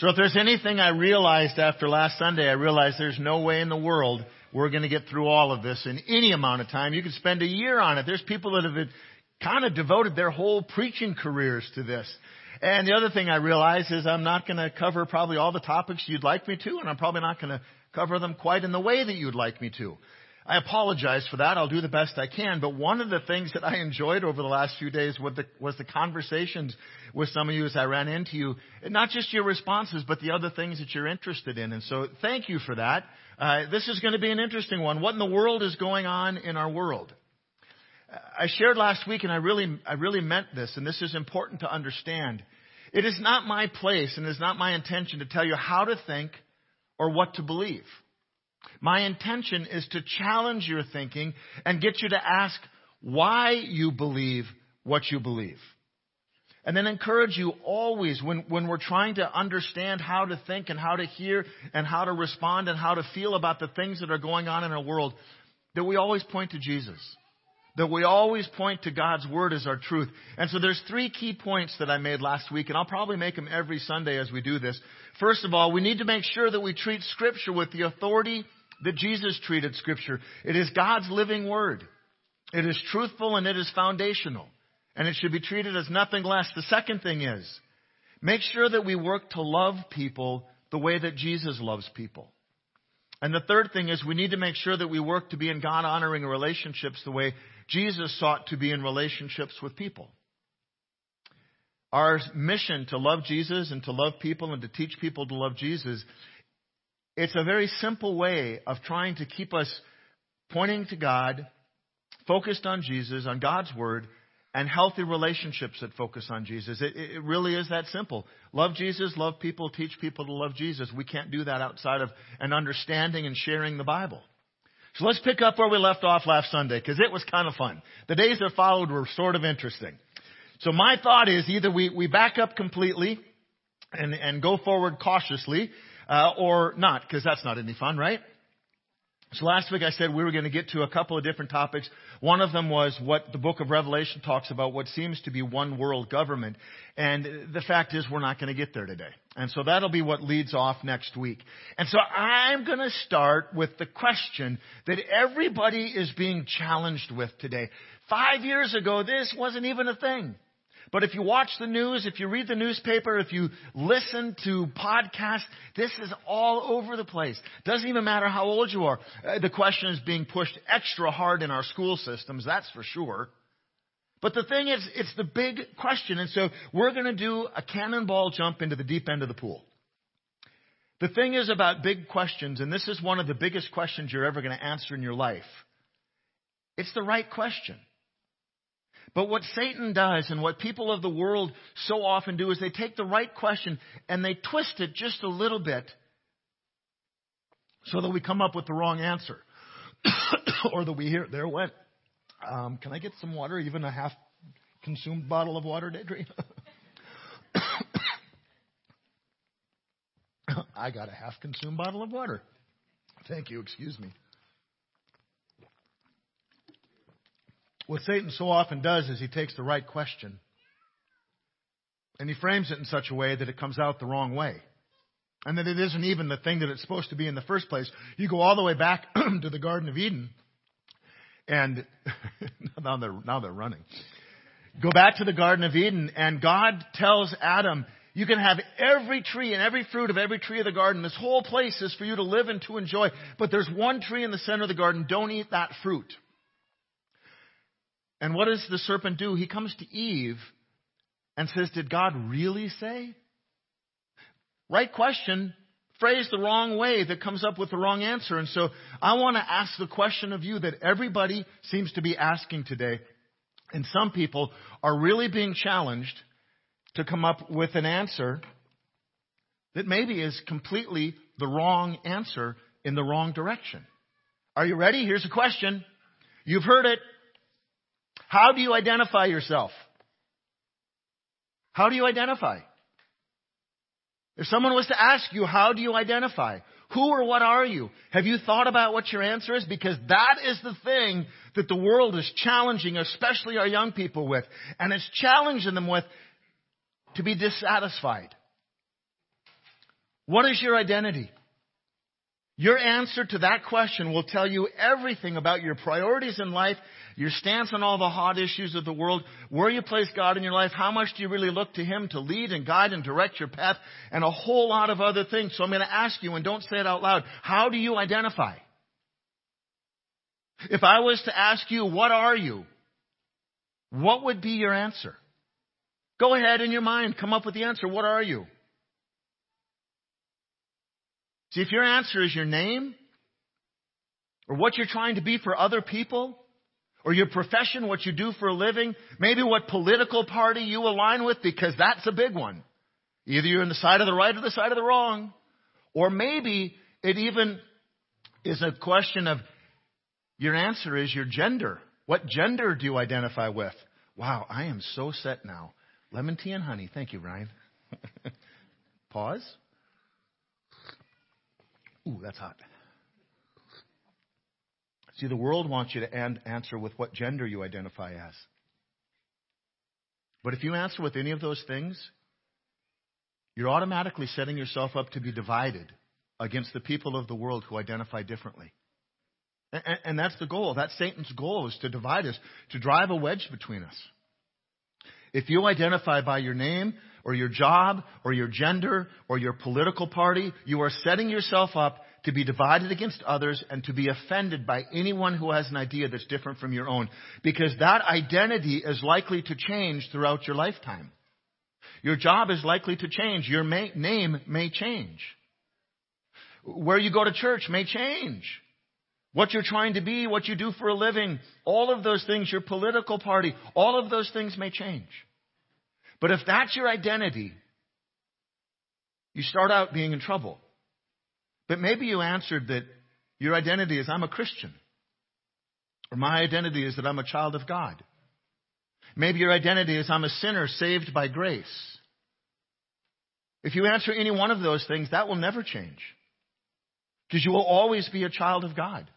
So if there's anything I realized after last Sunday, I realized there's no way in the world we're going to get through all of this in any amount of time. You could spend a year on it. There's people that have kind of devoted their whole preaching careers to this. And the other thing I realized is I'm not going to cover probably all the topics you'd like me to, and I'm probably not going to cover them quite in the way that you'd like me to. I apologize for that. I'll do the best I can. But one of the things that I enjoyed over the last few days was the conversations with some of you as I ran into you. And not just your responses, but the other things that you're interested in. And so thank you for that. This is going to be an interesting one. What in the world is going on in our world? I shared last week, and I really meant this, and this is important to understand. It is not my place and it's not my intention to tell you how to think or what to believe. My intention is to challenge your thinking and get you to ask why you believe what you believe. And then encourage you always when we're trying to understand how to think and how to hear and how to respond and how to feel about the things that are going on in our world, that we always point to Jesus. That we always point to God's Word as our truth. And so there's three key points that I made last week, and I'll probably make them every Sunday as we do this. First of all, we need to make sure that we treat Scripture with the authority that Jesus treated Scripture. It is God's living Word. It is truthful and it is foundational. And it should be treated as nothing less. The second thing is, make sure that we work to love people the way that Jesus loves people. And the third thing is we need to make sure that we work to be in God-honoring relationships the way Jesus sought to be in relationships with people. Our mission to love Jesus and to love people and to teach people to love Jesus, it's a very simple way of trying to keep us pointing to God, focused on Jesus, on God's Word, and healthy relationships that focus on Jesus. It really is that simple. Love Jesus, love people, teach people to love Jesus. We can't do that outside of an understanding and sharing the Bible. So let's pick up where we left off last Sunday, because it was kind of fun. The days that followed were sort of interesting. So my thought is either we back up completely and go forward cautiously or not, because that's not any fun, right? So last week I said we were going to get to a couple of different topics. One of them was what the book of Revelation talks about, what seems to be one world government. And the fact is we're not going to get there today. And so that'll be what leads off next week. And so I'm going to start with the question that everybody is being challenged with today. 5 years ago, this wasn't even a thing. But if you watch the news, if you read the newspaper, if you listen to podcasts, this is all over the place. Doesn't even matter how old you are. The question is being pushed extra hard in our school systems, that's for sure. But the thing is, it's the big question. And so we're going to do a cannonball jump into the deep end of the pool. The thing is about big questions, and this is one of the biggest questions you're ever going to answer in your life. It's the right question. But what Satan does and what people of the world so often do is they take the right question and they twist it just a little bit so that we come up with the wrong answer. Or that we hear, there it went. Can I get some water, even a half-consumed bottle of water, Deidre? I got a half-consumed bottle of water. Thank you, excuse me. What Satan so often does is he takes the right question and he frames it in such a way that it comes out the wrong way and that it isn't even the thing that it's supposed to be in the first place. You go all the way back to the Garden of Eden and now they're running. Go back to the Garden of Eden and God tells Adam, you can have every tree and every fruit of every tree of the garden. This whole place is for you to live and to enjoy. But there's one tree in the center of the garden. Don't eat that fruit. And what does the serpent do? He comes to Eve and says, did God really say? Right question, phrased the wrong way that comes up with the wrong answer. And so I want to ask the question of you that everybody seems to be asking today. And some people are really being challenged to come up with an answer that maybe is completely the wrong answer in the wrong direction. Are you ready? Here's a question. You've heard it. How do you identify yourself? How do you identify? If someone was to ask you, how do you identify? Who or what are you? Have you thought about what your answer is? Because that is the thing that the world is challenging, especially our young people with. And it's challenging them with to be dissatisfied. What is your identity? Your answer to that question will tell you everything about your priorities in life, your stance on all the hot issues of the world, where you place God in your life, how much do you really look to Him to lead and guide and direct your path, and a whole lot of other things. So I'm going to ask you, and don't say it out loud, how do you identify? If I was to ask you, what are you? What would be your answer? Go ahead in your mind, come up with the answer. What are you? See, if your answer is your name, or what you're trying to be for other people, or your profession, what you do for a living, maybe what political party you align with, because that's a big one. Either you're on the side of the right or the side of the wrong. Or maybe it even is a question of your answer is your gender. What gender do you identify with? Wow, I am so set now. Lemon tea and honey. Thank you, Ryan. Pause. Ooh, that's hot. See, the world wants you to answer with what gender you identify as. But if you answer with any of those things, you're automatically setting yourself up to be divided against the people of the world who identify differently. And that's the goal. That's Satan's goal, is to divide us, to drive a wedge between us. If you identify by your name or your job or your gender or your political party, you are setting yourself up to be divided against others and to be offended by anyone who has an idea that's different from your own, because that identity is likely to change throughout your lifetime. Your job is likely to change. Your name may change. Where you go to church may change. What you're trying to be, what you do for a living, all of those things, your political party, all of those things may change. But if that's your identity, you start out being in trouble. But maybe you answered that your identity is I'm a Christian, or my identity is that I'm a child of God. Maybe your identity is I'm a sinner saved by grace. If you answer any one of those things, that will never change, because you will always be a child of God.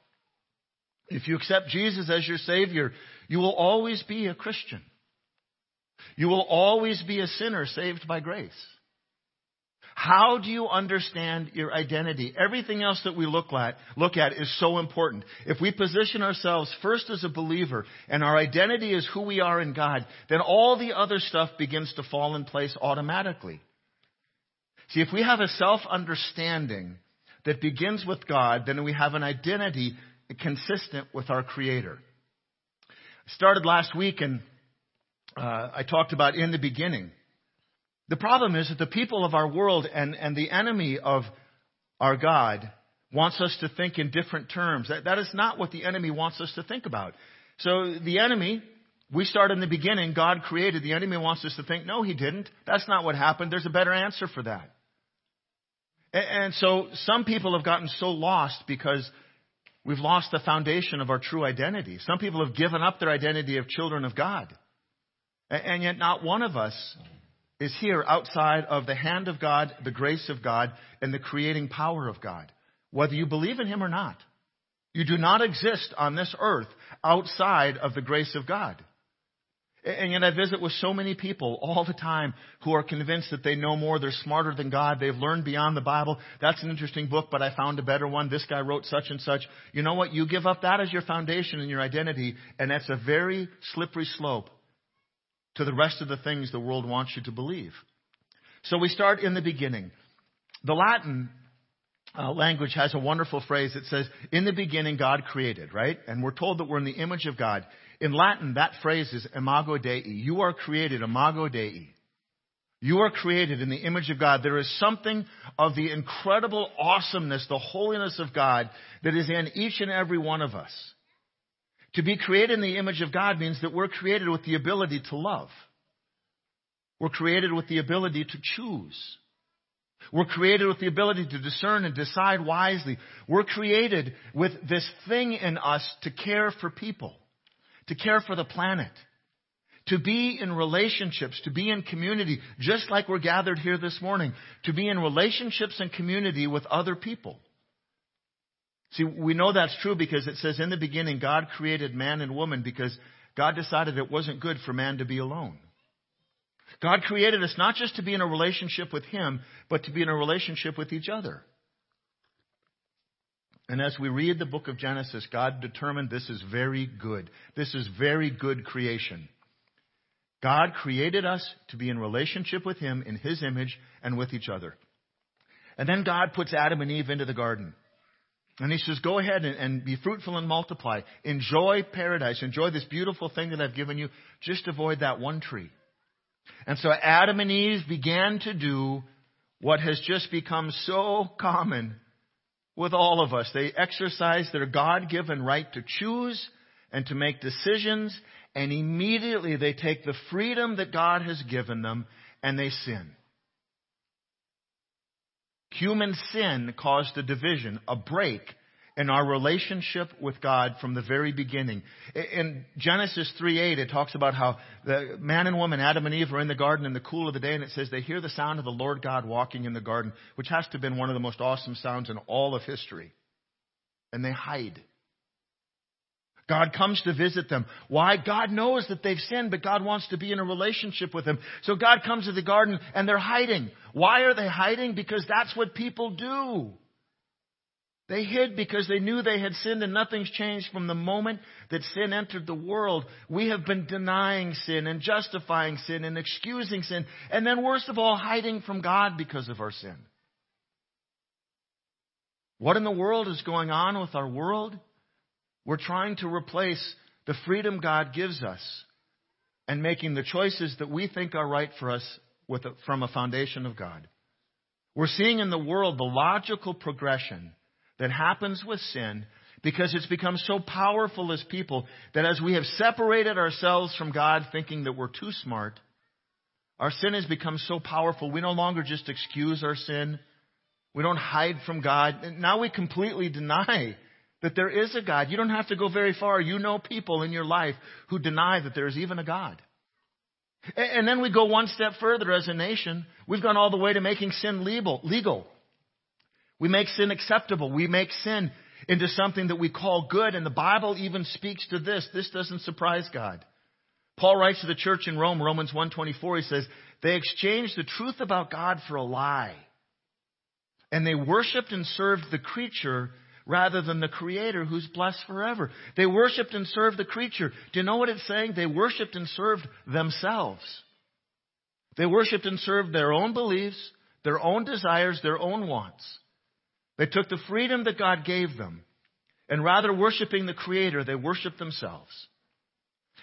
If you accept Jesus as your Savior, you will always be a Christian. You will always be a sinner saved by grace. How do you understand your identity? Everything else that we look at is so important. If we position ourselves first as a believer and our identity is who we are in God, then all the other stuff begins to fall in place automatically. See, if we have a self-understanding that begins with God, then we have an identity consistent with our Creator. I started last week and I talked about in the beginning. The problem is that the people of our world and the enemy of our God wants us to think in different terms. That is not what the enemy wants us to think about. So the enemy, we start in the beginning, God created. The enemy wants us to think, no, He didn't. That's not what happened. There's a better answer for that. And so some people have gotten so lost because we've lost the foundation of our true identity. Some people have given up their identity of children of God. And yet not one of us is here outside of the hand of God, the grace of God, and the creating power of God. Whether you believe in Him or not, you do not exist on this earth outside of the grace of God. And yet I visit with so many people all the time who are convinced that they know more, they're smarter than God, they've learned beyond the Bible. That's an interesting book, but I found a better one. This guy wrote such and such. You know what? You give up that as your foundation and your identity, and that's a very slippery slope to the rest of the things the world wants you to believe. So we start in the beginning. The Latin language has a wonderful phrase that says, in the beginning God created, right? And we're told that we're in the image of God. In Latin, that phrase is imago Dei. You are created, imago Dei. You are created in the image of God. There is something of the incredible awesomeness, the holiness of God that is in each and every one of us. To be created in the image of God means that we're created with the ability to love. We're created with the ability to choose. We're created with the ability to discern and decide wisely. We're created with this thing in us to care for people, to care for the planet, to be in relationships, to be in community, just like we're gathered here this morning, to be in relationships and community with other people. See, we know that's true because it says in the beginning God created man and woman because God decided it wasn't good for man to be alone. God created us not just to be in a relationship with Him, but to be in a relationship with each other. And as we read the book of Genesis, God determined this is very good. This is very good creation. God created us to be in relationship with Him, in His image, and with each other. And then God puts Adam and Eve into the garden. And He says, go ahead and be fruitful and multiply. Enjoy paradise. Enjoy this beautiful thing that I've given you. Just avoid that one tree. And so Adam and Eve began to do what has just become so common with all of us. They exercised their God-given right to choose and to make decisions. And immediately they take the freedom that God has given them and they sin. Human sin caused a division, a break in our relationship with God from the very beginning. In Genesis 3:8, it talks about how the man and woman, Adam and Eve, are in the garden in the cool of the day, and it says they hear the sound of the Lord God walking in the garden, which has to have been one of the most awesome sounds in all of history. And they hide. God comes to visit them. Why? God knows that they've sinned, but God wants to be in a relationship with them. So God comes to the garden and they're hiding. Why are they hiding? Because that's what people do. They hid because they knew they had sinned, and nothing's changed from the moment that sin entered the world. We have been denying sin and justifying sin and excusing sin, and then worst of all, hiding from God because of our sin. What in the world is going on with our world? We're trying to replace the freedom God gives us and making the choices that we think are right for us from a foundation of God. We're seeing in the world the logical progression that happens with sin because it's become so powerful as people that as we have separated ourselves from God thinking that we're too smart, our sin has become so powerful we no longer just excuse our sin. We don't hide from God. Now we completely deny that there is a God. You don't have to go very far. You know people in your life who deny that there is even a God. And then we go one step further as a nation. We've gone all the way to making sin legal. We make sin acceptable. We make sin into something that we call good. And the Bible even speaks to this. This doesn't surprise God. Paul writes to the church in Rome, Romans 1:24. He says, they exchanged the truth about God for a lie. And they worshiped and served the creature rather than the Creator who's blessed forever. They worshipped and served the creature. Do you know what it's saying? They worshipped and served themselves. They worshipped and served their own beliefs, their own desires, their own wants. They took the freedom that God gave them, and rather worshipping the Creator, they worshipped themselves.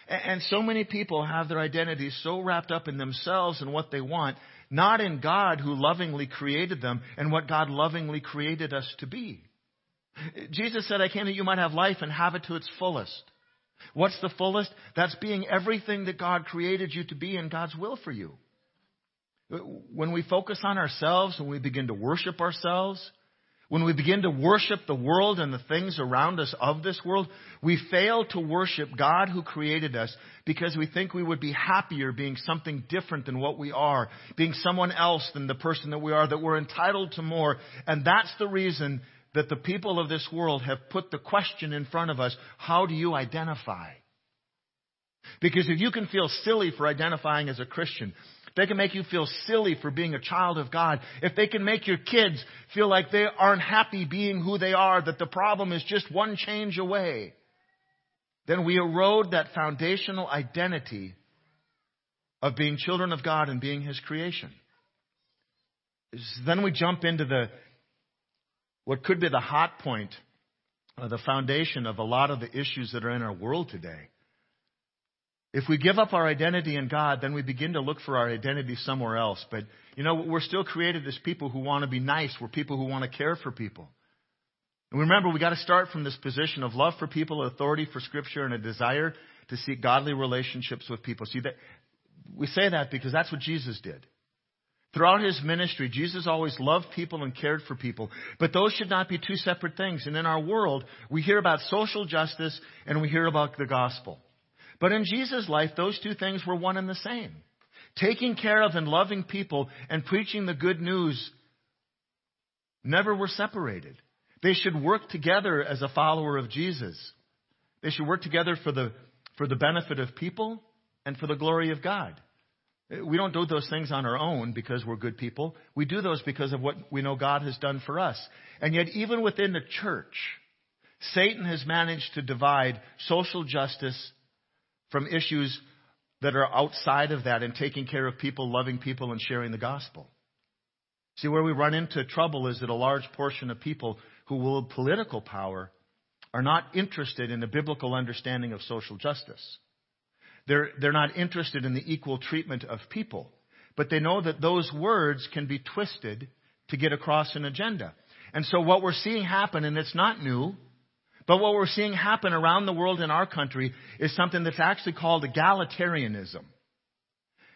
And so many people have their identities so wrapped up in themselves and what they want, not in God who lovingly created them and what God lovingly created us to be. Jesus said, I came that you might have life and have it to its fullest. What's the fullest? That's being everything that God created you to be in God's will for you. When we focus on ourselves, when we begin to worship ourselves, when we begin to worship the world and the things around us of this world, we fail to worship God who created us because we think we would be happier being something different than what we are, being someone else than the person that we are, that we're entitled to more. And that's the reason that the people of this world have put the question in front of us, how do you identify? Because if you can feel silly for identifying as a Christian, if they can make you feel silly for being a child of God, if they can make your kids feel like they aren't happy being who they are, that the problem is just one change away, then we erode that foundational identity of being children of God and being His creation. Then we jump into what could be the hot point, the foundation of a lot of the issues that are in our world today. If we give up our identity in God, then we begin to look for our identity somewhere else. But, we're still created as people who want to be nice. We're people who want to care for people. And remember, we got to start from this position of love for people, authority for Scripture, and a desire to seek godly relationships with people. See, that we say that because that's what Jesus did. Throughout His ministry, Jesus always loved people and cared for people. But those should not be two separate things. And in our world, we hear about social justice and we hear about the gospel. But in Jesus' life, those two things were one and the same. Taking care of and loving people and preaching the good news never were separated. They should work together as a follower of Jesus. They should work together for the benefit of people and for the glory of God. We don't do those things on our own because we're good people. We do those because of what we know God has done for us. And yet, even within the church, Satan has managed to divide social justice from issues that are outside of that and taking care of people, loving people, and sharing the gospel. See, where we run into trouble is that a large portion of people who wield political power are not interested in the biblical understanding of social justice. They're not interested in the equal treatment of people, but they know that those words can be twisted to get across an agenda. And so what we're seeing happen, and it's not new, but what we're seeing happen around the world in our country is something that's actually called egalitarianism.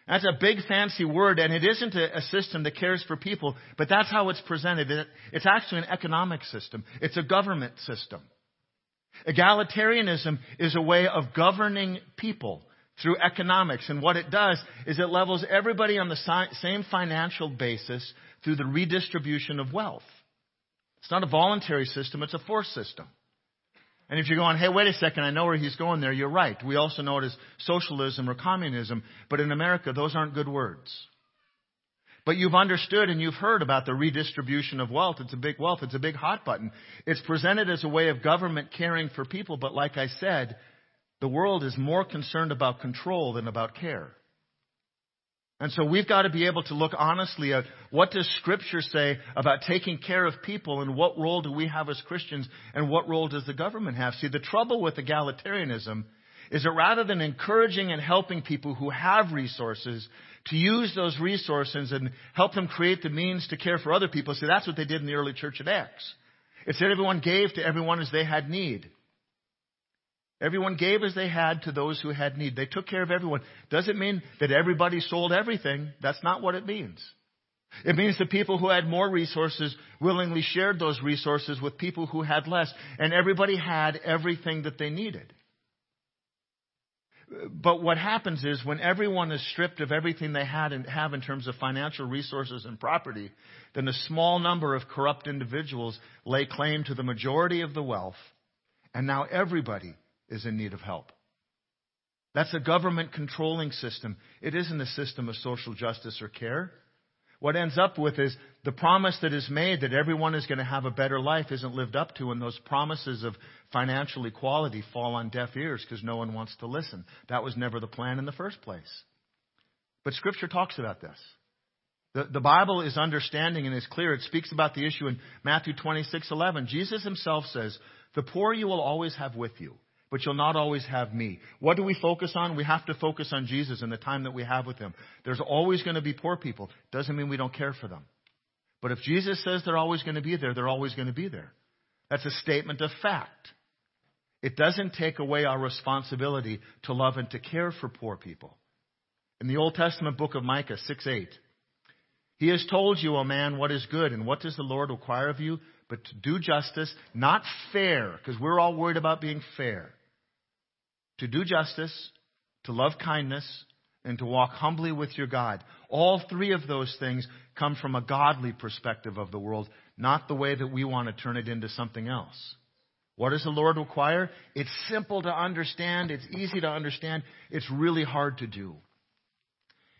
That's a big fancy word, and it isn't a system that cares for people, but that's how it's presented. It's actually an economic system. It's a government system. Egalitarianism is a way of governing people through economics. And what it does is it levels everybody on the same financial basis through the redistribution of wealth. It's not a voluntary system. It's a forced system. And if you're going, hey, wait a second, I know where he's going there, you're right. We also know it as socialism or communism. But in America, those aren't good words. But you've understood and you've heard about the redistribution of wealth. It's a big wealth. It's a big hot button. It's presented as a way of government caring for people. But like I said, the world is more concerned about control than about care. And so we've got to be able to look honestly at what does Scripture say about taking care of people, and what role do we have as Christians, and what role does the government have? See, the trouble with egalitarianism is that rather than encouraging and helping people who have resources to use those resources and help them create the means to care for other people, see, that's what they did in the early church at Acts. It said everyone gave to everyone as they had need. Everyone gave as they had to those who had need. They took care of everyone. Doesn't mean that everybody sold everything. That's not what it means. It means the people who had more resources willingly shared those resources with people who had less, and everybody had everything that they needed. But what happens is when everyone is stripped of everything they had and have in terms of financial resources and property, then a small number of corrupt individuals lay claim to the majority of the wealth, and now everybody is in need of help. That's a government controlling system. It isn't a system of social justice or care. What ends up with is the promise that is made that everyone is going to have a better life isn't lived up to, and those promises of financial equality fall on deaf ears because no one wants to listen. That was never the plan in the first place. But Scripture talks about this. The Bible is understanding and is clear. It speaks about the issue in Matthew 26:11. Jesus himself says, "The poor you will always have with you, but you'll not always have me." What do we focus on? We have to focus on Jesus and the time that we have with him. There's always going to be poor people. Doesn't mean we don't care for them. But if Jesus says they're always going to be there, they're always going to be there. That's a statement of fact. It doesn't take away our responsibility to love and to care for poor people. In the Old Testament book of Micah 6:8, "He has told you, O man, what is good, and what does the Lord require of you? But to do justice," not fair, because we're all worried about being fair. "To do justice, to love kindness, and to walk humbly with your God." All three of those things come from a godly perspective of the world, not the way that we want to turn it into something else. What does the Lord require? It's simple to understand. It's easy to understand. It's really hard to do.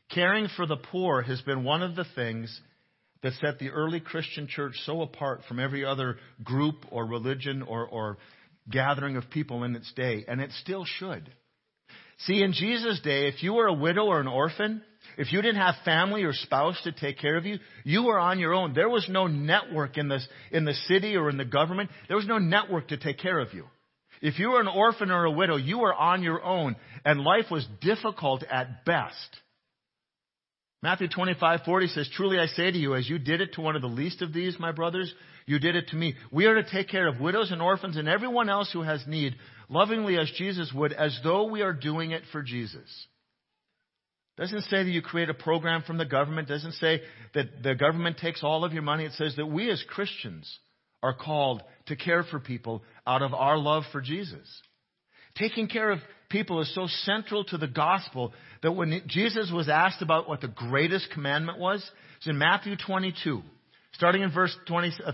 Caring for the poor has been one of the things that set the early Christian church so apart from every other group or religion or gathering of people in its day, and it still should. See, in Jesus' day, if you were a widow or an orphan, if you didn't have family or spouse to take care of you, you were on your own. There was no network in the city or in the government. There was no network to take care of you. If you were an orphan or a widow, you were on your own, and life was difficult at best. Matthew 25:40 says, "Truly I say to you, as you did it to one of the least of these, my brothers, you did it to me." We are to take care of widows and orphans and everyone else who has need, lovingly as Jesus would, as though we are doing it for Jesus. Doesn't say that you create a program from the government. Doesn't say that the government takes all of your money. It says that we as Christians are called to care for people out of our love for Jesus. Taking care of people is so central to the gospel that when Jesus was asked about what the greatest commandment was, it's in Matthew 22. Starting in verse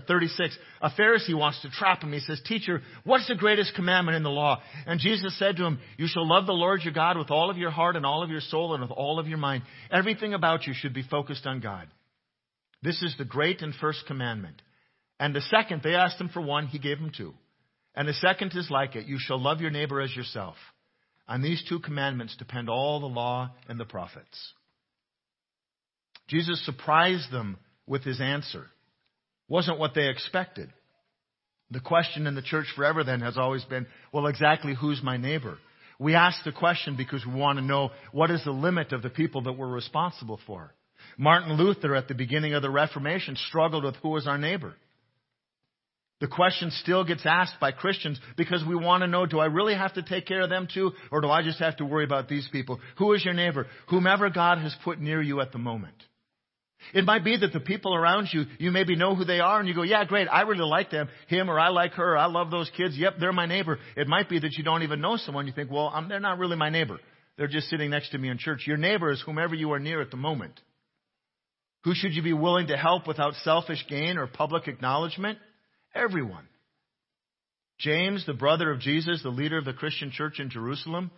36, a Pharisee wants to trap him. He says, "Teacher, what's the greatest commandment in the law?" And Jesus said to him, "You shall love the Lord your God with all of your heart and all of your soul and with all of your mind." Everything about you should be focused on God. This is the great and first commandment. And the second, they asked him for one, he gave them two. And the second is like it. You shall love your neighbor as yourself. On these two commandments depend all the law and the prophets. Jesus surprised them with his answer. Wasn't what they expected. The question in the church forever then has always been, well, exactly who's my neighbor? We ask the question because we want to know what is the limit of the people that we're responsible for. Martin Luther at the beginning of the Reformation struggled with who was our neighbor. The question still gets asked by Christians because we want to know, do I really have to take care of them too? Or do I just have to worry about these people? Who is your neighbor? Whomever God has put near you at the moment. It might be that the people around you, you maybe know who they are and you go, yeah, great, I really like them, him, or I like her, I love those kids, yep, they're my neighbor. It might be that you don't even know someone. You think, well, they're not really my neighbor. They're just sitting next to me in church. Your neighbor is whomever you are near at the moment. Who should you be willing to help without selfish gain or public acknowledgement? Everyone. James, the brother of Jesus, the leader of the Christian church in Jerusalem,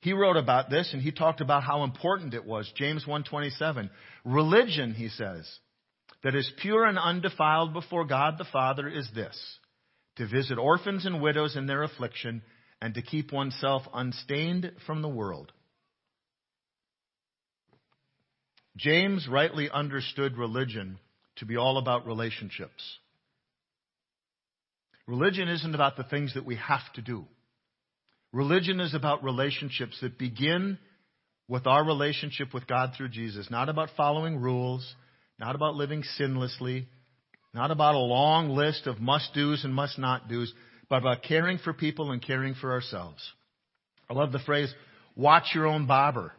he wrote about this and he talked about how important it was. James 1:27. Religion, he says, that is pure and undefiled before God the Father is this, to visit orphans and widows in their affliction and to keep oneself unstained from the world. James rightly understood religion to be all about relationships. Religion isn't about the things that we have to do. Religion is about relationships that begin with our relationship with God through Jesus. Not about following rules, not about living sinlessly, not about a long list of must-dos and must-not-dos, but about caring for people and caring for ourselves. I love the phrase, watch your own bobber.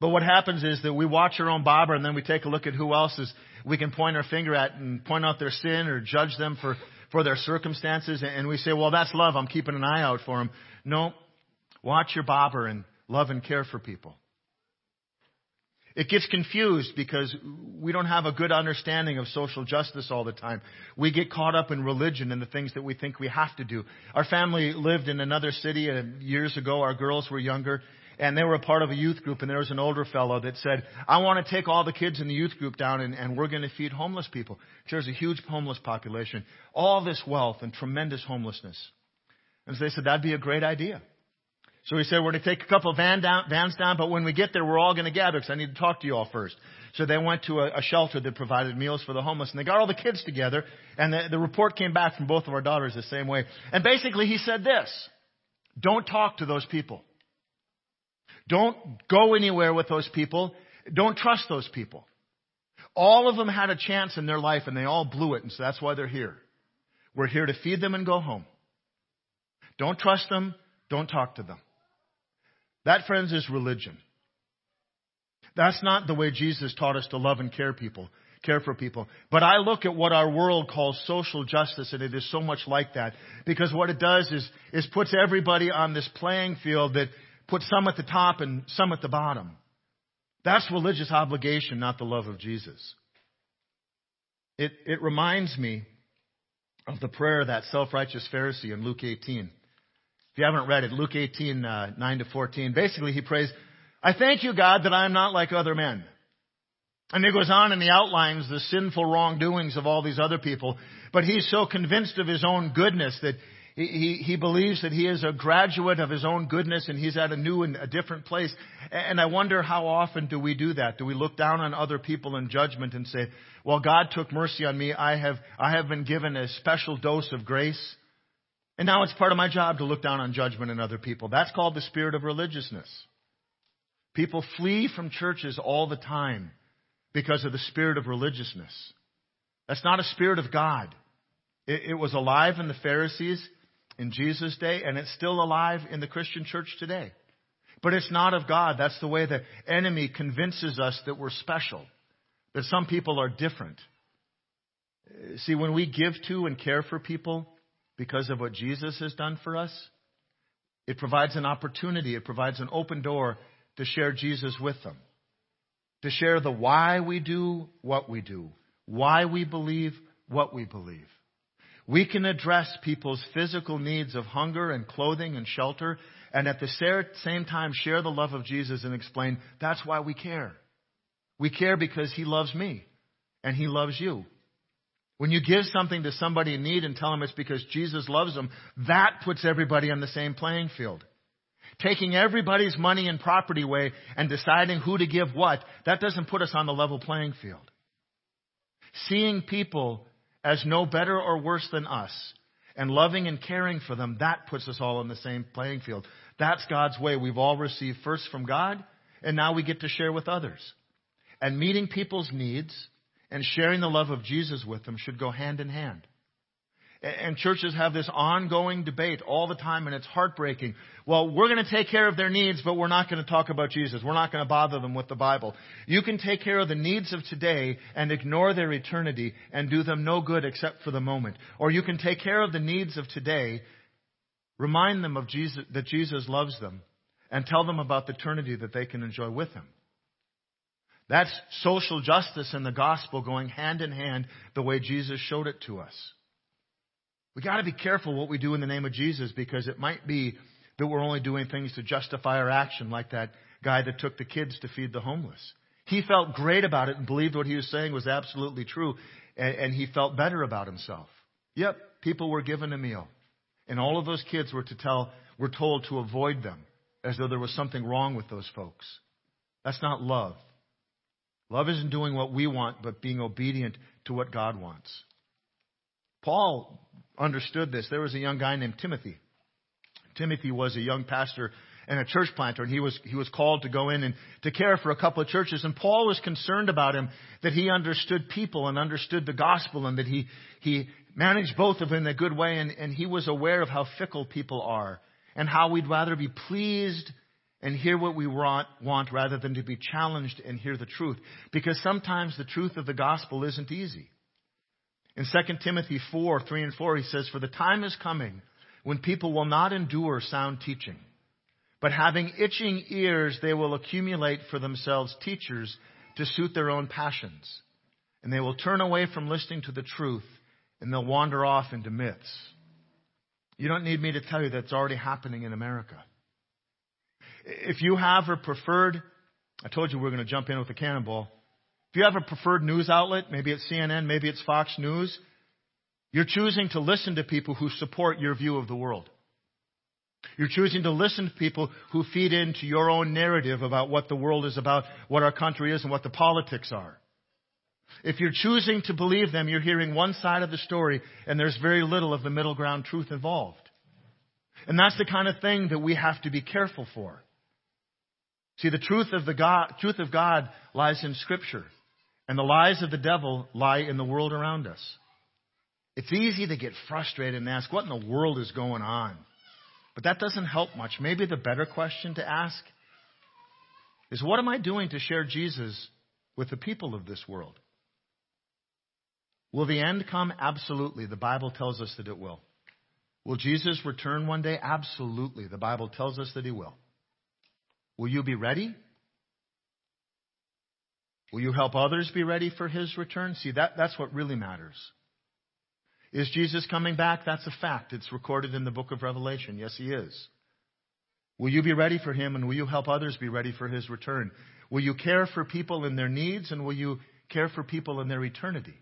But what happens is that we watch our own bobber and then we take a look at who else is we can point our finger at and point out their sin or judge them for their circumstances, and we say, well, that's love. I'm keeping an eye out for them. No, watch your bobber and love and care for people. It gets confused because we don't have a good understanding of social justice all the time. We get caught up in religion and the things that we think we have to do. Our family lived in another city years ago. Our girls were younger, and they were a part of a youth group, and there was an older fellow that said, I want to take all the kids in the youth group down and we're going to feed homeless people. There's a huge homeless population, all this wealth and tremendous homelessness. And so they said, that'd be a great idea. So he said, we're going to take a couple of vans down, but when we get there, we're all going to gather because I need to talk to you all first. So they went to a shelter that provided meals for the homeless, and they got all the kids together, and the report came back from both of our daughters the same way. And basically he said this, don't talk to those people. Don't go anywhere with those people. Don't trust those people. All of them had a chance in their life and they all blew it. And so that's why they're here. We're here to feed them and go home. Don't trust them. Don't talk to them. That, friends, is religion. That's not the way Jesus taught us to love and care for people. But I look at what our world calls social justice, and it is so much like that. Because what it does is puts everybody on this playing field that put some at the top and some at the bottom. That's religious obligation, not the love of Jesus. It reminds me of the prayer of that self-righteous Pharisee in Luke 18. If you haven't read it, Luke 18, 9-14. Basically, he prays, I thank you, God, that I am not like other men. And he goes on and he outlines the sinful wrongdoings of all these other people. But he's so convinced of his own goodness that he believes that he is a graduate of his own goodness and he's at a new and a different place. And I wonder how often do we do that? Do we look down on other people in judgment and say, well, God took mercy on me. I have been given a special dose of grace. And now it's part of my job to look down on judgment in other people. That's called the spirit of religiousness. People flee from churches all the time because of the spirit of religiousness. That's not a spirit of God. It was alive in the Pharisees in Jesus' day, and it's still alive in the Christian church today. But it's not of God. That's the way the enemy convinces us that we're special, that some people are different. See, when we give to and care for people because of what Jesus has done for us, it provides an opportunity, it provides an open door to share Jesus with them, to share the why we do what we do, why we believe what we believe. We can address people's physical needs of hunger and clothing and shelter, and at the same time share the love of Jesus and explain that's why we care. We care because he loves me and he loves you. When you give something to somebody in need and tell them it's because Jesus loves them, that puts everybody on the same playing field. Taking everybody's money and property away and deciding who to give what, that doesn't put us on the level playing field. Seeing people as no better or worse than us and loving and caring for them, that puts us all on the same playing field. That's God's way. We've all received first from God, and now we get to share with others. And meeting people's needs and sharing the love of Jesus with them should go hand in hand. And churches have this ongoing debate all the time, and it's heartbreaking. Well, we're going to take care of their needs, but we're not going to talk about Jesus. We're not going to bother them with the Bible. You can take care of the needs of today and ignore their eternity and do them no good except for the moment. Or you can take care of the needs of today, remind them of Jesus, that Jesus loves them, and tell them about the eternity that they can enjoy with him. That's social justice and the gospel going hand in hand the way Jesus showed it to us. We got to be careful what we do in the name of Jesus, because it might be that we're only doing things to justify our action, like that guy that took the kids to feed the homeless. He felt great about it and believed what he was saying was absolutely true, and he felt better about himself. Yep, people were given a meal, and all of those kids were told to avoid them as though there was something wrong with those folks. That's not love. Love isn't doing what we want, but being obedient to what God wants. Paul understood this. There was a young guy named Timothy. Timothy was a young pastor and a church planter, and he was called to go in and to care for a couple of churches. And Paul was concerned about him, that he understood people and understood the gospel, and that he managed both of them in a good way, and he was aware of how fickle people are and how we'd rather be pleased and hear what we want rather than to be challenged and hear the truth. Because sometimes the truth of the gospel isn't easy. In 2 Timothy 4:3-4, he says, "For the time is coming when people will not endure sound teaching, but having itching ears, they will accumulate for themselves teachers to suit their own passions. And they will turn away from listening to the truth, and they'll wander off into myths." You don't need me to tell you that's already happening in America. If you have a preferred, I told you we're going to jump in with a cannonball. If you have a preferred news outlet, maybe it's CNN, maybe it's Fox News, you're choosing to listen to people who support your view of the world. You're choosing to listen to people who feed into your own narrative about what the world is about, what our country is, and what the politics are. If you're choosing to believe them, you're hearing one side of the story, and there's very little of the middle ground truth involved. And that's the kind of thing that we have to be careful for. See, the truth of God lies in Scripture. And the lies of the devil lie in the world around us. It's easy to get frustrated and ask, what in the world is going on? But that doesn't help much. Maybe the better question to ask is, what am I doing to share Jesus with the people of this world? Will the end come? Absolutely. The Bible tells us that it will. Will Jesus return one day? Absolutely. The Bible tells us that he will. Will you be ready? Will you help others be ready for his return? See, that's what really matters. Is Jesus coming back? That's a fact. It's recorded in the book of Revelation. Yes, he is. Will you be ready for him, and will you help others be ready for his return? Will you care for people in their needs, and will you care for people in their eternity?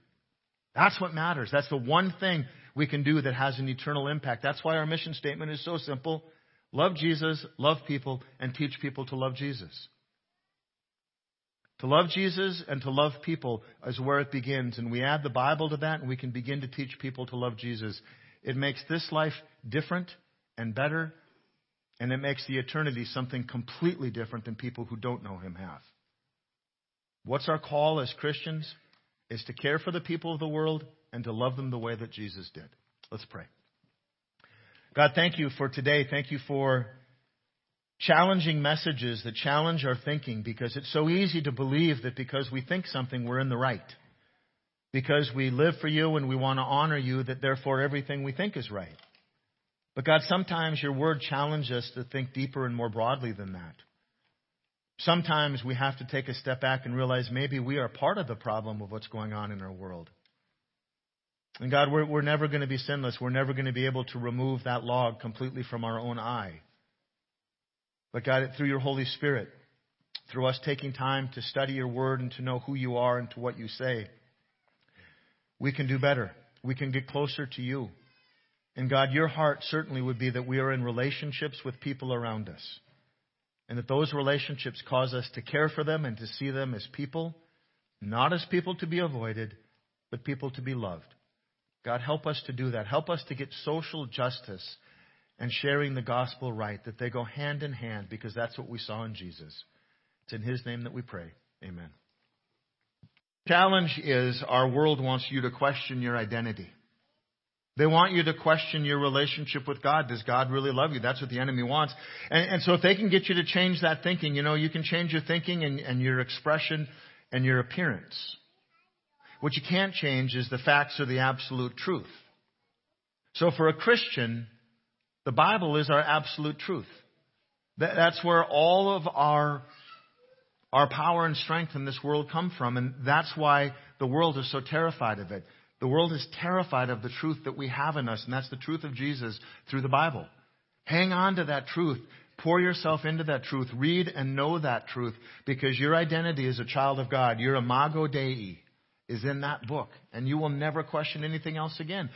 That's what matters. That's the one thing we can do that has an eternal impact. That's why our mission statement is so simple. Love Jesus, love people, and teach people to love Jesus. To love Jesus and to love people is where it begins. And we add the Bible to that, and we can begin to teach people to love Jesus. It makes this life different and better, and it makes the eternity something completely different than people who don't know him have. What's our call as Christians? Is to care for the people of the world and to love them the way that Jesus did. Let's pray. God, thank you for today. Thank you for challenging messages that challenge our thinking, because it's so easy to believe that because we think something, we're in the right. Because we live for you and we want to honor you, that therefore everything we think is right. But God, sometimes your word challenges us to think deeper and more broadly than that. Sometimes we have to take a step back and realize maybe we are part of the problem of what's going on in our world. And God, we're never going to be sinless. We're never going to be able to remove that log completely from our own eye. But God, through your Holy Spirit, through us taking time to study your word and to know who you are and to what you say, we can do better. We can get closer to you. And God, your heart certainly would be that we are in relationships with people around us, and that those relationships cause us to care for them and to see them as people, not as people to be avoided, but people to be loved. God, help us to do that. Help us to get social justice and sharing the gospel right, that they go hand in hand, because that's what we saw in Jesus. It's in his name that we pray. Amen. The challenge is our world wants you to question your identity. They want you to question your relationship with God. Does God really love you? That's what the enemy wants. And so if they can get you to change that thinking, you know, you can change your thinking and your expression and your appearance. What you can't change is the facts or the absolute truth. So for a Christian, the Bible is our absolute truth. That's where all of our power and strength in this world come from. And that's why the world is so terrified of it. The world is terrified of the truth that we have in us, and that's the truth of Jesus through the Bible. Hang on to that truth. Pour yourself into that truth. Read and know that truth, because your identity as a child of God, your imago Dei, is in that book, and you will never question anything else again.